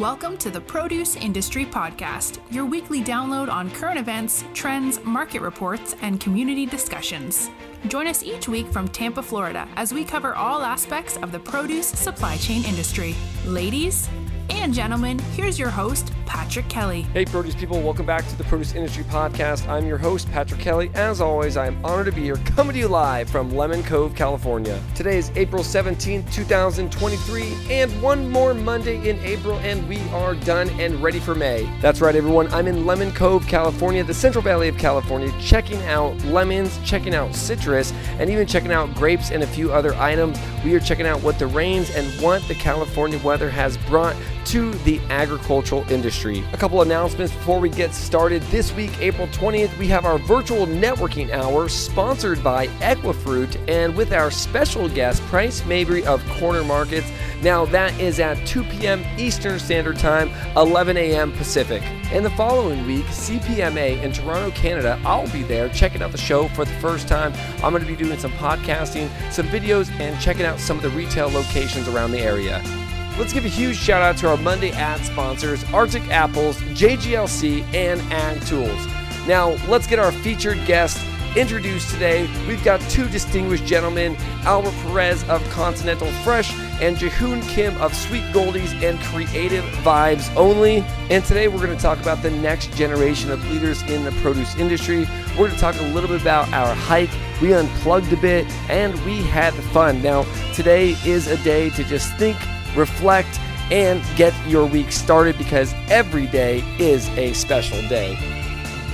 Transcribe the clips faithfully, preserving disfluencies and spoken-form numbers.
Welcome to the Produce Industry Podcast, your weekly download on current events, trends, market reports, and community discussions. Join us each week from Tampa, Florida, as we cover all aspects of the produce supply chain industry. Ladies and gentlemen, here's your host, Patrick Kelly. Hey, produce people, welcome back to the Produce Industry Podcast. I'm your host, Patrick Kelly. As always, I am honored to be here, coming to you live from Lemon Cove, California. Today is April seventeenth, twenty twenty-three, and one more Monday in April, and we are done and ready for May. That's right, everyone. I'm in Lemon Cove, California, the Central Valley of California, checking out lemons, checking out citrus, and even checking out grapes and a few other items. We are checking out what the rains and what the California weather has brought to the agricultural industry. A couple announcements before we get started. This week, April twentieth, we have our virtual networking hour sponsored by Equifruit and with our special guest, Price Mabry of Corner Markets. Now that is at two p.m. Eastern Standard Time, eleven a.m. Pacific. And the following week, C P M A in Toronto, Canada, I'll be there checking out the show for the first time. I'm going to be doing some podcasting, some videos, and checking out some of the retail locations around the area. Let's give a huge shout out to our Monday ad sponsors, Arctic Apples, J G L C, and Ag Tools. Now, let's get our featured guest introduced today. We've got two distinguished gentlemen, Albert Perez of Continental Fresh and Jihoon Kim of Sweet Goldies and Creative Vibes Only. And today we're going to talk about the next generation of leaders in the produce industry. We're going to talk a little bit about our hike. We unplugged a bit and we had fun. Now, today is a day to just think, reflect, and get your week started because every day is a special day.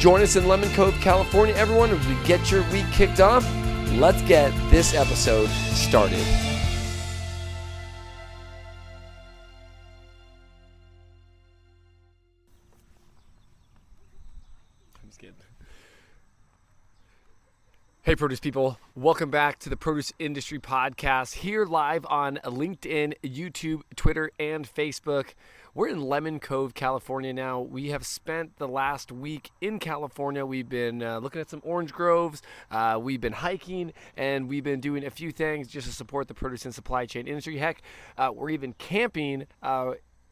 Join us in Lemon Cove, California, everyone, as we get your week kicked off. Let's get this episode started. I'm just kidding. Hey, produce people. Welcome back to the Produce Industry Podcast, here live on LinkedIn, YouTube, Twitter, and Facebook. We're in Lemon Cove, California now. We have spent the last week in California. We've been uh, looking at some orange groves. Uh, we've been hiking, and we've been doing a few things just to support the produce and supply chain industry. Heck, uh, we're even camping uh,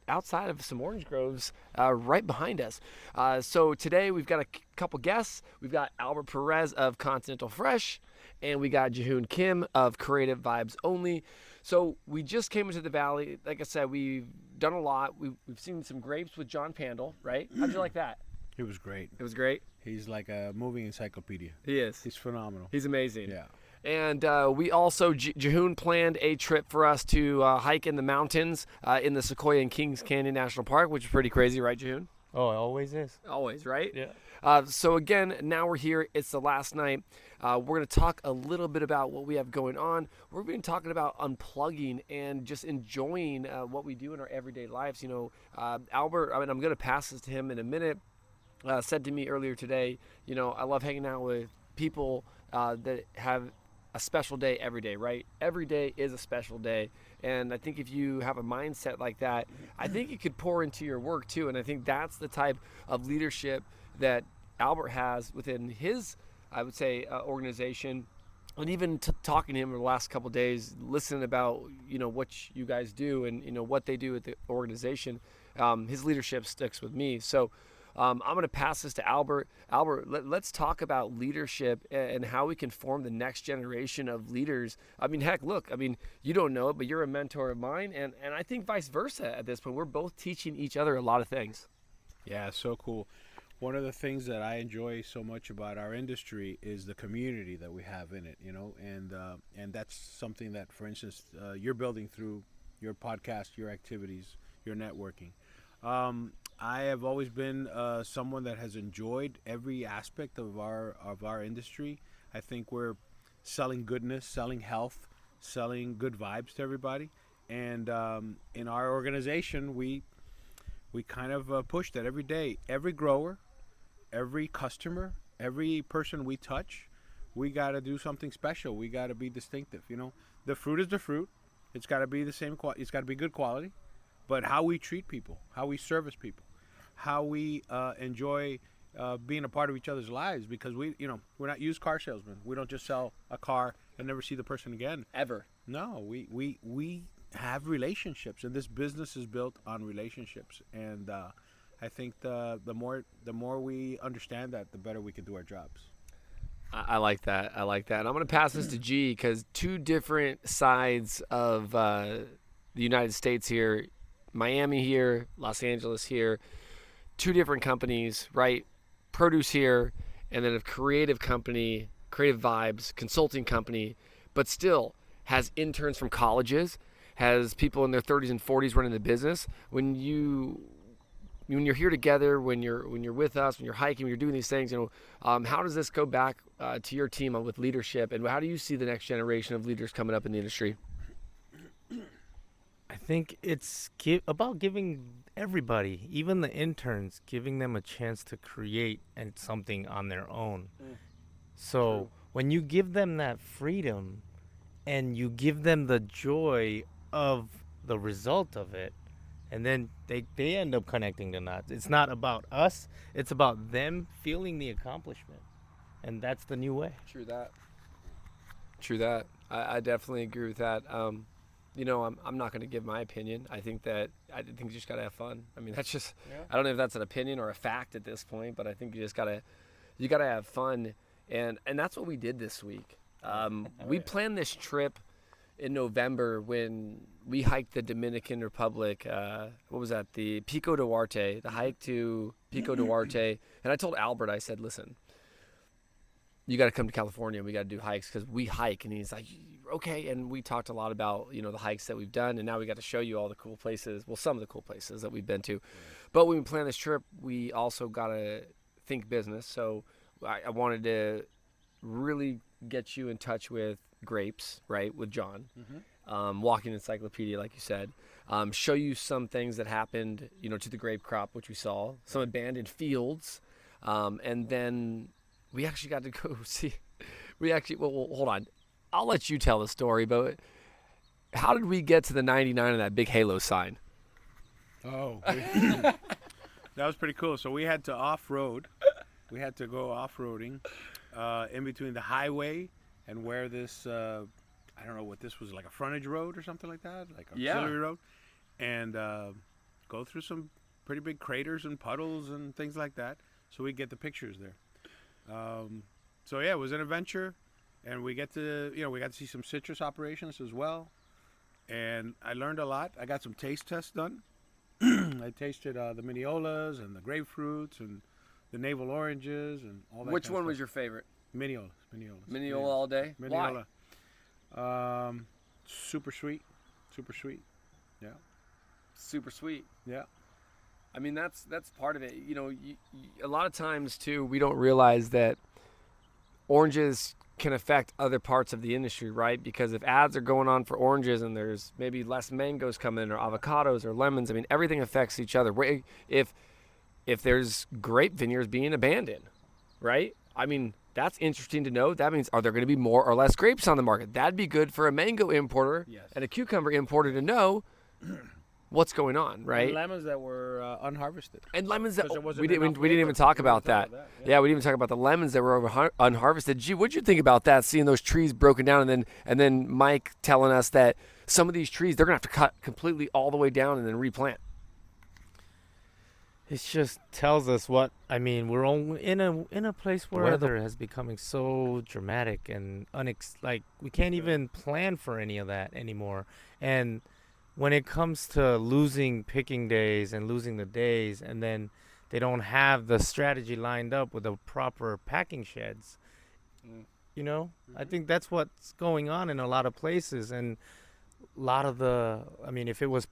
outside of some orange groves uh, right behind us. Uh, so today we've got a c- couple guests. We've got Albert Perez of Continental Fresh, and we got Jihoon Kim of Creative Vibes Only. So we just came into the valley. Like I said, we've done a lot. We've, we've seen some grapes with John Pandel, right? How'd you like that? It was great. It was great? He's like a moving encyclopedia. He is. He's phenomenal. He's amazing. Yeah. And uh, we also, J- Jihoon planned a trip for us to uh, hike in the mountains uh, in the Sequoia and Kings Canyon National Park, which is pretty crazy, right, Jihoon? Oh, it always is. Always, right? Yeah. Uh, so again, now we're here. It's the last night. Uh, we're going to talk a little bit about what we have going on. We've been talking about unplugging and just enjoying uh, what we do in our everyday lives. You know, uh, Albert, I mean, I'm going to pass this to him in a minute, uh, said to me earlier today, you know, I love hanging out with people uh, that have a special day every day, right? Every day is a special day. And I think if you have a mindset like that, I think you could pour into your work too. And I think that's the type of leadership that Albert has within his, I would say, uh, organization. And even t- talking to him in the last couple of days, listening about, you know, what you guys do and, you know, what they do at the organization, um, his leadership sticks with me. So Um, I'm going to pass this to Albert. Albert, let, let's talk about leadership and, and how we can form the next generation of leaders. I mean, heck, look, I mean, you don't know it, but you're a mentor of mine. And, and I think vice versa at this point. We're both teaching each other a lot of things. Yeah, so cool. One of the things that I enjoy so much about our industry is the community that we have in it, you know, and, uh, and that's something that, for instance, uh, you're building through your podcast, your activities, your networking. Um, I have always been uh, someone that has enjoyed every aspect of our of our industry. I think we're selling goodness, selling health, selling good vibes to everybody. And um, in our organization, we we kind of uh, push that every day. Every grower, every customer, every person we touch, we got to do something special. We got to be distinctive. You know, the fruit is the fruit. It's got to be the same quality. It's got to be good quality. But how we treat people, how we service people, how we uh, enjoy uh, being a part of each other's lives, because we, you know, we're not used car salesmen. We don't just sell a car and never see the person again. Ever. No, we we we have relationships, and this business is built on relationships. And uh, I think the the more the more we understand that, the better we can do our jobs. I like that. I like that. And I'm going to pass this to G, because two different sides of uh, the United States here, Miami here, Los Angeles here, two different companies, right? Produce here, and then a creative company, Creative Vibes, consulting company, but still has interns from colleges, has people in their thirties and forties running the business. When you... when you're here together, when you're when you're with us, when you're hiking, when you're doing these things, you know, um, how does this go back uh, to your team with leadership, and how do you see the next generation of leaders coming up in the industry? I think it's give, about giving everybody, even the interns, giving them a chance to create and something on their own. Mm. So True. When you give them that freedom, and you give them the joy of the result of it, and then they, they end up connecting the knots. It's not about us. It's about them feeling the accomplishment. And that's the new way. True that. True that. I, I definitely agree with that. Um, you know, I'm I'm not going to give my opinion. I think that I think you just got to have fun. I mean, that's just, yeah. I don't know if that's an opinion or a fact at this point, but I think you just got to, you got to have fun. And, and that's what we did this week. Um, oh, we yeah. planned this trip in November when we hiked the Dominican Republic, uh, what was that? The Pico Duarte, the hike to Pico Duarte. And I told Albert, I said, listen, you got to come to California. We got to do hikes because we hike. And he's like, okay. And we talked a lot about, you know, the hikes that we've done. And now we got to show you all the cool places. Well, some of the cool places that we've been to. But when we planned this trip, we also got to think business. So I, I wanted to really get you in touch with grapes, right, with John, mm-hmm. um, walking encyclopedia, like you said, um, show you some things that happened, you know, to the grape crop, which we saw, some abandoned fields, um, and then we actually got to go see, we actually, well, well, hold on, I'll let you tell the story, but how did we get to the ninety-nine and that big halo sign? Oh, we, that was pretty cool. So we had to off-road, we had to go off-roading uh, in between the highway and where this, uh, I don't know what this was, like a frontage road or something like that, like a yeah. auxiliary road, and uh, go through some pretty big craters and puddles and things like that, so we get the pictures there. Um, so yeah, it was an adventure, and we get to, you know, we got to see some citrus operations as well, and I learned a lot. I got some taste tests done. I tasted uh, the Mineolas and the grapefruits and the navel oranges and all that. Which kind one of was your favorite? Minneola. Minneola. Minneola all day? Minneola. Why? Um, super sweet. Super sweet. Yeah. Super sweet. Yeah. I mean, that's that's part of it. You know, you, you, a lot of times, too, we don't realize that oranges can affect other parts of the industry, right? Because if ads are going on for oranges and there's maybe less mangoes coming in or avocados or lemons, I mean, everything affects each other. If, if there's grape vineyards being abandoned, right? I mean... that's interesting to know. That means, are there going to be more or less grapes on the market? That'd be good for a mango importer yes. and a cucumber importer to know what's going on, right? And lemons that were uh, unharvested. And lemons that we didn't we didn't even talk about that. that. Yeah. yeah, we didn't even talk about the lemons that were over, unharvested. Gee, what'd you think about that? Seeing those trees broken down, and then and then Mike telling us that some of these trees they're gonna have to cut completely all the way down and then replant. It just tells us what I mean. We're only in a in a place where weather has becoming so dramatic and unex like we can't even plan for any of that anymore. And when it comes to losing picking days and losing the days, and then they don't have the strategy lined up with the proper packing sheds. Mm. You know, mm-hmm. I think that's what's going on in a lot of places, and a lot of the. I mean, if it was.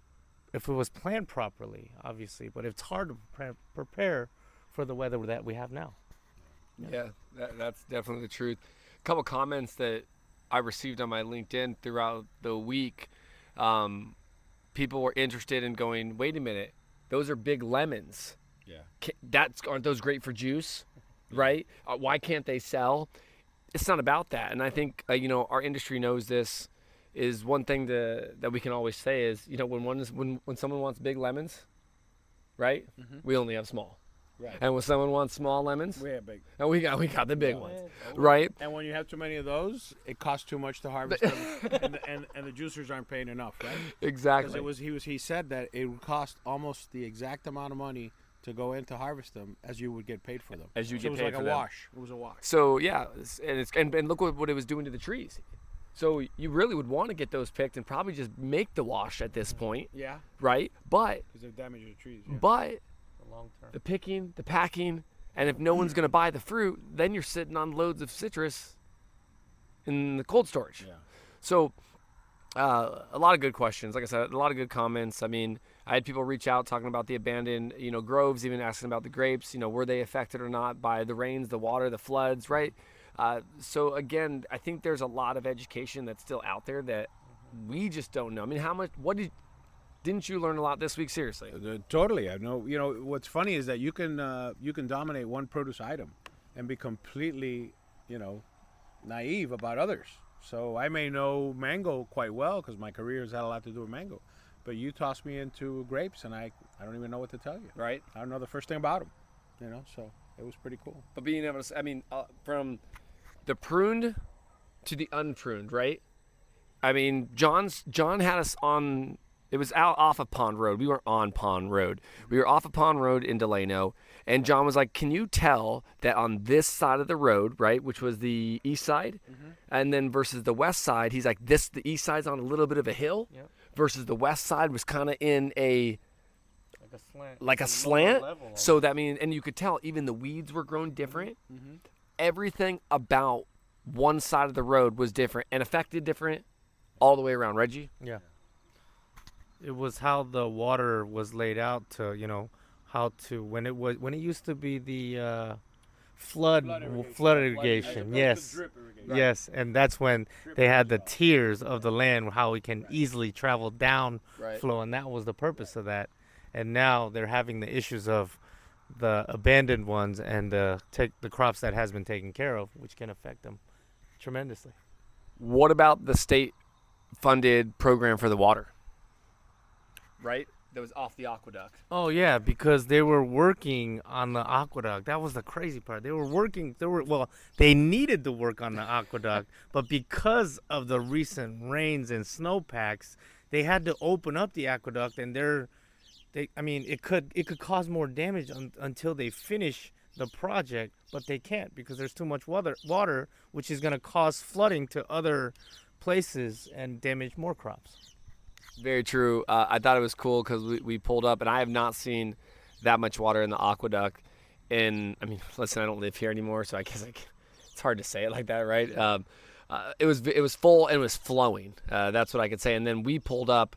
If it was planned properly, obviously, but it's hard to pre- prepare for the weather that we have now. Yeah, yeah that, that's definitely the truth. A couple comments that I received on my LinkedIn throughout the week, um, people were interested in going, wait a minute, those are big lemons. Yeah, Can, that's aren't those great for juice, right? Uh, why can't they sell? It's not about that, and I think uh, you know our industry knows this. Is one thing to, that we can always say is, you know, when one is, when, when someone wants big lemons, right? Mm-hmm. We only have small. Right. And when someone wants small lemons, we have big. And we got we got the big yeah. ones, yeah. right? And when you have too many of those, it costs too much to harvest them, and, the, and and the juicers aren't paying enough, right? Exactly. Because it was he was he said that it would cost almost the exact amount of money to go in to harvest them as you would get paid for them. As you so get paid for them. It was like a them. wash. It was a wash. So yeah, and it's and, and look what, what it was doing to the trees. So you really would want to get those picked and probably just make the wash at this point. Yeah. Right? But because they've damaged the trees. Yeah. But the long term. The picking, the packing, and if no one's going to buy the fruit, then you're sitting on loads of citrus in the cold storage. Yeah. So uh, a lot of good questions. Like I said, a lot of good comments. I mean, I had people reach out talking about the abandoned, you know, groves, even asking about the grapes, you know, were they affected or not by the rains, the water, the floods, right? Uh, so again, I think there's a lot of education that's still out there that we just don't know. I mean, how much, what did, didn't you learn a lot this week? Seriously. Uh, totally. I know, you know, what's funny is that you can, uh, you can dominate one produce item and be completely, you know, naive about others. So I may know mango quite well because my career has had a lot to do with mango, but you toss me into grapes and I, I don't even know what to tell you. Right. I don't know the first thing about them, you know, so it was pretty cool. But being able to, I mean, uh, from... the pruned to the unpruned, right? I mean, John's John had us on, it was out off of Pond Road. We weren't on Pond Road. We were off of Pond Road in Delano. And John was like, can you tell that on this side of the road, right, which was the east side, mm-hmm. and then versus the west side, he's like, this, the east side's on a little bit of a hill, yep. versus the west side was kind of in a, like a slant. Like a slant. Level. So that means, and you could tell even the weeds were grown different. Mm-hmm. Everything about one side of the road was different and affected different all the way around. Reggie? Yeah. It was how the water was laid out to, you know, how to, when it was, when it used to be the uh, flood, flood irrigation. Flood irrigation. Flood, yes. Drip irrigation. Right. Yes. And that's when drip they had the tiers of the land, how it can right. easily travel down right. flow. And that was the purpose right. of that. And now they're having the issues of the abandoned ones and the take the crops that has been taken care of, which can affect them tremendously. What about the state funded program for the water? Right? That was off the aqueduct. Oh yeah, because they were working on the aqueduct. That was the crazy part. They were working they were well, they needed to work on the aqueduct, but because of the recent rains and snowpacks, they had to open up the aqueduct and they're They, I mean, it could it could cause more damage un- until they finish the project, but they can't because there's too much water, water which is going to cause flooding to other places and damage more crops. Very true. Uh, I thought it was cool because we, we pulled up, and I have not seen that much water in the aqueduct. And, I mean, listen, I don't live here anymore, so I guess I can't, it's hard to say it like that, right? Um, uh, it was it was full and it was flowing. Uh, that's what I could say. And then we pulled up.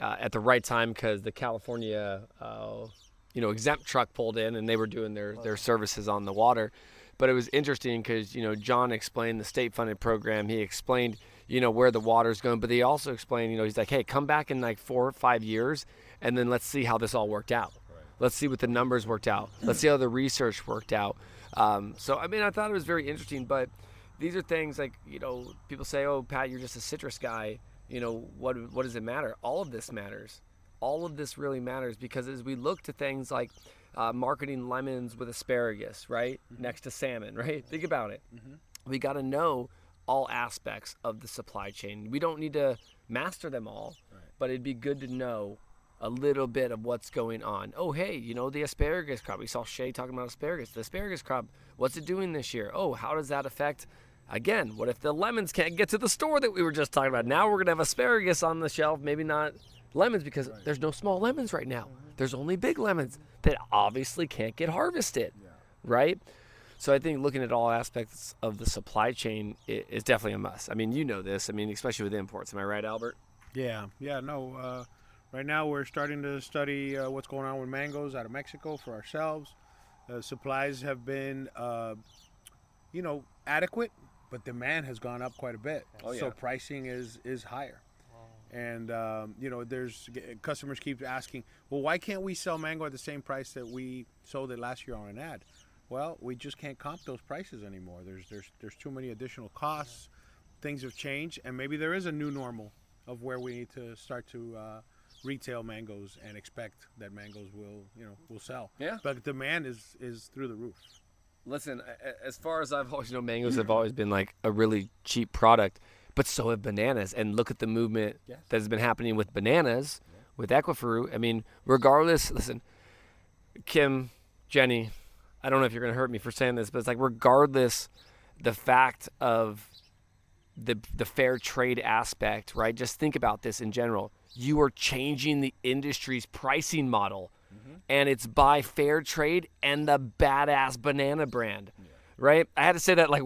Uh, at the right time because the California, uh, you know, exempt truck pulled in and they were doing their, their services on the water. But it was interesting because, you know, John explained the state-funded program. He explained, you know, where the water's going. But he also explained, you know, he's like, hey, come back in like four or five years and then let's see how this all worked out. Right. Let's see what the numbers worked out. Let's see how the research worked out. Um, so, I mean, I thought it was very interesting. But these are things like, you know, people say, oh, Pat, you're just a citrus guy. You know, what what does it matter? All of this matters. All of this really matters because as we look to things like uh, marketing lemons with asparagus, right? Mm-hmm. Next to salmon, right? Think about it. Mm-hmm. We got to know all aspects of the supply chain. We don't need to master them all, right. but it'd be good to know a little bit of what's going on. Oh, hey, you know, the asparagus crop. We saw Shay talking about asparagus. The asparagus crop, what's it doing this year? Oh, how does that affect... Again, what if the lemons can't get to the store that we were just talking about? Now we're going to have asparagus on the shelf, maybe not lemons because right. there's no small lemons right now. Mm-hmm. There's only big lemons that obviously can't get harvested, yeah. right? So I think looking at all aspects of the supply chain is definitely a must. I mean, you know this. I mean, especially with imports. Am I right, Albert? Yeah. Yeah, no. Uh, right now we're starting to study uh, what's going on with mangoes out of Mexico for ourselves. Uh, supplies have been, uh, you know, adequate. But demand has gone up quite a bit, oh, yeah. so pricing is is higher. Wow. And um, you know, there's customers keep asking, well, why can't we sell mango at the same price that we sold it last year on an ad? Well, we just can't comp those prices anymore. There's there's there's too many additional costs. Yeah. Things have changed, and maybe there is a new normal of where we need to start to uh, retail mangoes and expect that mangoes will, you know, will sell. Yeah. But demand is is through the roof. Listen, as far as I've always known, mangoes have always been like a really cheap product, but so have bananas. And look at the movement yes. that has been happening with bananas, yeah. with Equifruit. I mean, regardless, listen, Kim, Jenny, I don't know if you're going to hurt me for saying this, but it's like regardless the fact of the the fair trade aspect, right? Just think about this in general. You are changing the industry's pricing model. Mm-hmm. And it's by fair trade and the badass banana brand, yeah. right? I had to say that like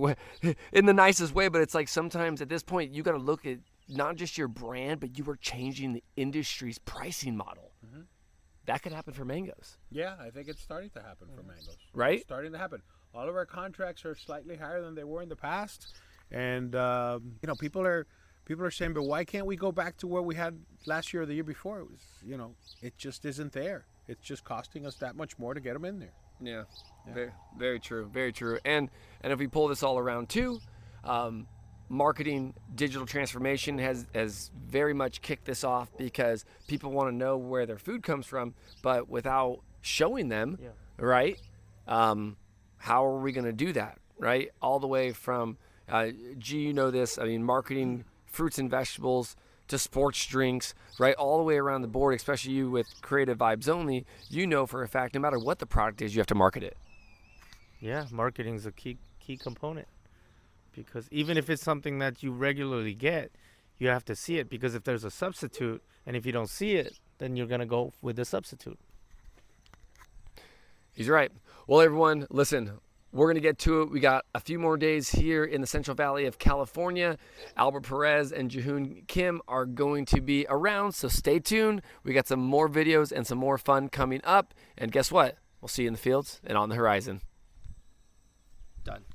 in the nicest way, but it's like sometimes at this point you got to look at not just your brand, but you are changing the industry's pricing model. Mm-hmm. That could happen for mangoes. Yeah, I think it's starting to happen for mangoes. Right? It's starting to happen. All of our contracts are slightly higher than they were in the past, and um, you know people are people are saying, but why can't we go back to where we had last year or the year before? It was, you know, it just isn't there. It's just costing us that much more to get them in there. Yeah, yeah. Very, very true, very true. And and if we pull this all around too, um, marketing digital transformation has, has very much kicked this off because people want to know where their food comes from, but without showing them, yeah. right? Um, how are we going to do that, right? All the way from, uh, gee, you know this, I mean, marketing fruits and vegetables, to sports drinks, right? All the way around the board, especially you with Creative Vibes Only, you know for a fact, no matter what the product is, you have to market it. Yeah, marketing is a key key component because even if it's something that you regularly get, you have to see it because if there's a substitute and if you don't see it, then you're going to go with the substitute. He's right. Well, everyone, listen. We're going to get to it. We got a few more days here in the Central Valley of California. Albert Perez and Jihoon Kim are going to be around, so stay tuned. We got some more videos and some more fun coming up. And guess what? We'll see you in the fields and on the horizon. Done.